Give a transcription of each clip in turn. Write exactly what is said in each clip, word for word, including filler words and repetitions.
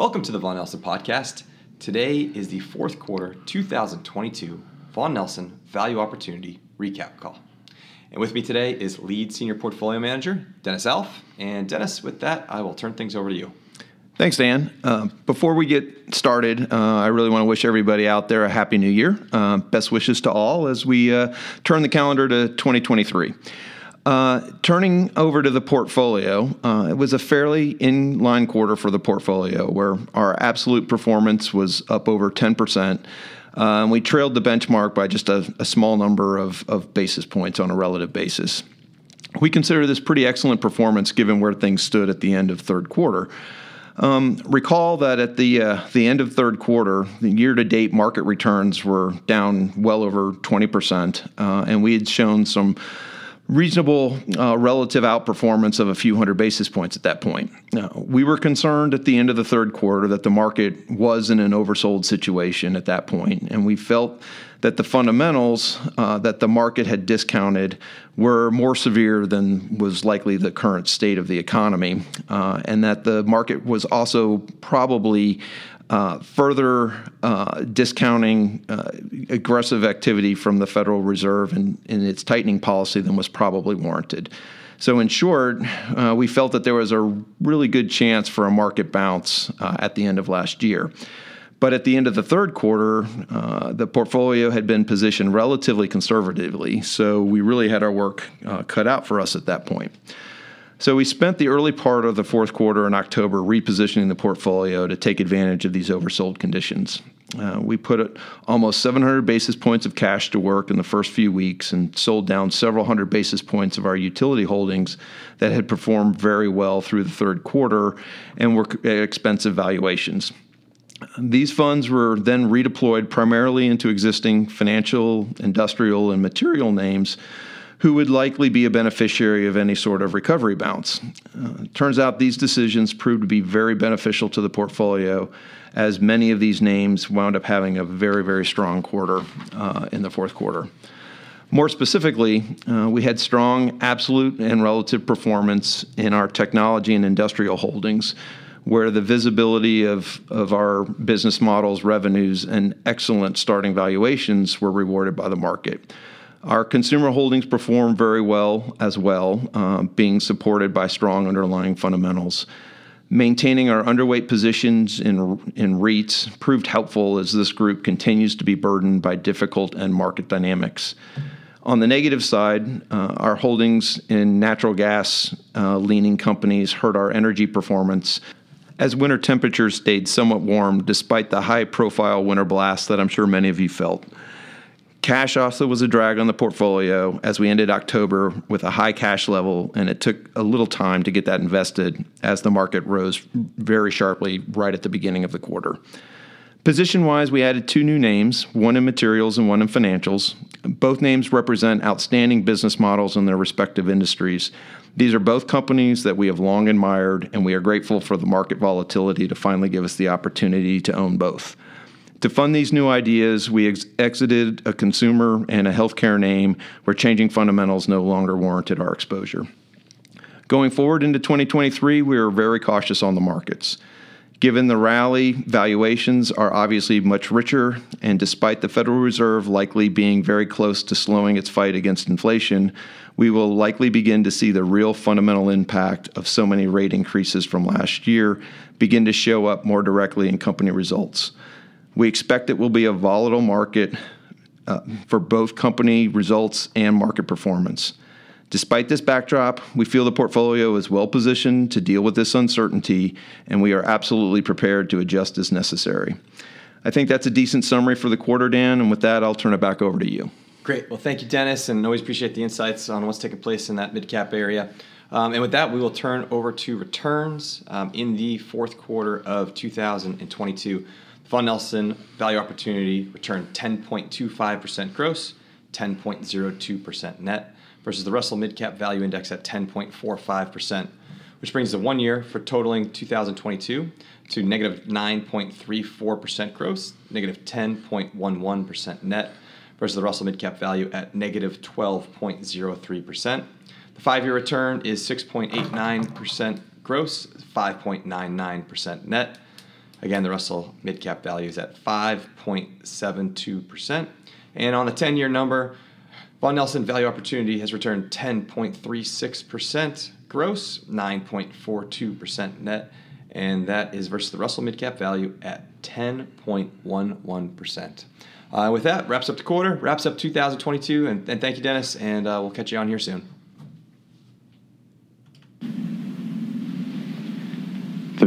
Welcome to the Vaughn Nelson Podcast. Today is the fourth quarter two thousand twenty-two Vaughn Nelson Value Opportunity Recap Call. And with me today is Lead Senior Portfolio Manager, Dennis Alff. And Dennis, with that, I will turn things over to you. Thanks, Dan. Uh, before we get started, uh, I really want to wish everybody out there a Happy New Year. Uh, best wishes to all as we uh, turn the calendar to twenty twenty-three. Uh, turning over to the portfolio, uh, it was a fairly in-line quarter for the portfolio where our absolute performance was up over ten percent. Uh, and we trailed the benchmark by just a, a small number of, of basis points on a relative basis. We consider this pretty excellent performance given where things stood at the end of third quarter. Um, recall that at the uh, the end of third quarter, the year-to-date market returns were down well over twenty percent, uh, and we had shown some reasonable uh, relative outperformance of a few hundred basis points at that point. Now, we were concerned at the end of the third quarter that the market was in an oversold situation at that point, and we felt that the fundamentals uh, that the market had discounted were more severe than was likely the current state of the economy, uh, and that the market was also probably Uh, further uh, discounting uh, aggressive activity from the Federal Reserve and in, in its tightening policy than was probably warranted. So in short, uh, we felt that there was a really good chance for a market bounce uh, at the end of last year. But at the end of the third quarter, uh, the portfolio had been positioned relatively conservatively, so we really had our work uh, cut out for us at that point. So we spent the early part of the fourth quarter in October repositioning the portfolio to take advantage of these oversold conditions. Uh, we put almost seven hundred basis points of cash to work in the first few weeks and sold down several hundred basis points of our utility holdings that had performed very well through the third quarter and were at expensive valuations. These funds were then redeployed primarily into existing financial, industrial, and material names who would likely be a beneficiary of any sort of recovery bounce. Uh, turns out these decisions proved to be very beneficial to the portfolio, as many of these names wound up having a very, very strong quarter uh, in the fourth quarter. More specifically, uh, we had strong absolute and relative performance in our technology and industrial holdings, where the visibility of, of our business models, revenues, and excellent starting valuations were rewarded by the market. Our consumer holdings performed very well as well, uh, being supported by strong underlying fundamentals. Maintaining our underweight positions in, in REITs proved helpful as this group continues to be burdened by difficult end market dynamics. On the negative side, uh, our holdings in natural gas uh, leaning companies hurt our energy performance, as winter temperatures stayed somewhat warm despite the high profile winter blast that I'm sure many of you felt. Cash also was a drag on the portfolio as we ended October with a high cash level, and it took a little time to get that invested as the market rose very sharply right at the beginning of the quarter. Position-wise, we added two new names, one in materials and one in financials. Both names represent outstanding business models in their respective industries. These are both companies that we have long admired, and we are grateful for the market volatility to finally give us the opportunity to own both. To fund these new ideas, we ex- exited a consumer and a healthcare name where changing fundamentals no longer warranted our exposure. Going forward into twenty twenty-three, we are very cautious on the markets. Given the rally, valuations are obviously much richer, and despite the Federal Reserve likely being very close to slowing its fight against inflation, we will likely begin to see the real fundamental impact of so many rate increases from last year begin to show up more directly in company results. We expect it will be a volatile market uh, for both company results and market performance. Despite this backdrop, we feel the portfolio is well positioned to deal with this uncertainty, and we are absolutely prepared to adjust as necessary. I think that's a decent summary for the quarter, Dan, and with that, I'll turn it back over to you. Great. Well, thank you, Dennis, and always appreciate the insights on what's taking place in that mid-cap area. Um, and with that, we will turn over to returns um, in the fourth quarter of two thousand twenty-two. Vaughn Nelson Value Opportunity returned ten point two five percent gross, ten point zero two percent net, versus the Russell Midcap Value Index at ten point four five percent, which brings the one year for totaling two thousand twenty-two to negative nine point three four percent gross, negative ten point one one percent net, versus the Russell Midcap Value at negative twelve point zero three percent. The five-year return is six point eight nine percent gross, five point nine nine percent net. Again, the Russell Midcap Value is at five point seven two percent. And on the ten-year number, Vaughn Nelson Value Opportunity has returned ten point three six percent gross, nine point four two percent net, and that is versus the Russell Midcap Value at ten point one one percent. Uh, with that, wraps up the quarter, wraps up two thousand twenty-two, and, and thank you, Dennis, and uh, we'll catch you on here soon. The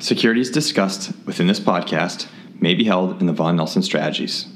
Securities discussed within this podcast may be held in the Vaughn Nelson strategies.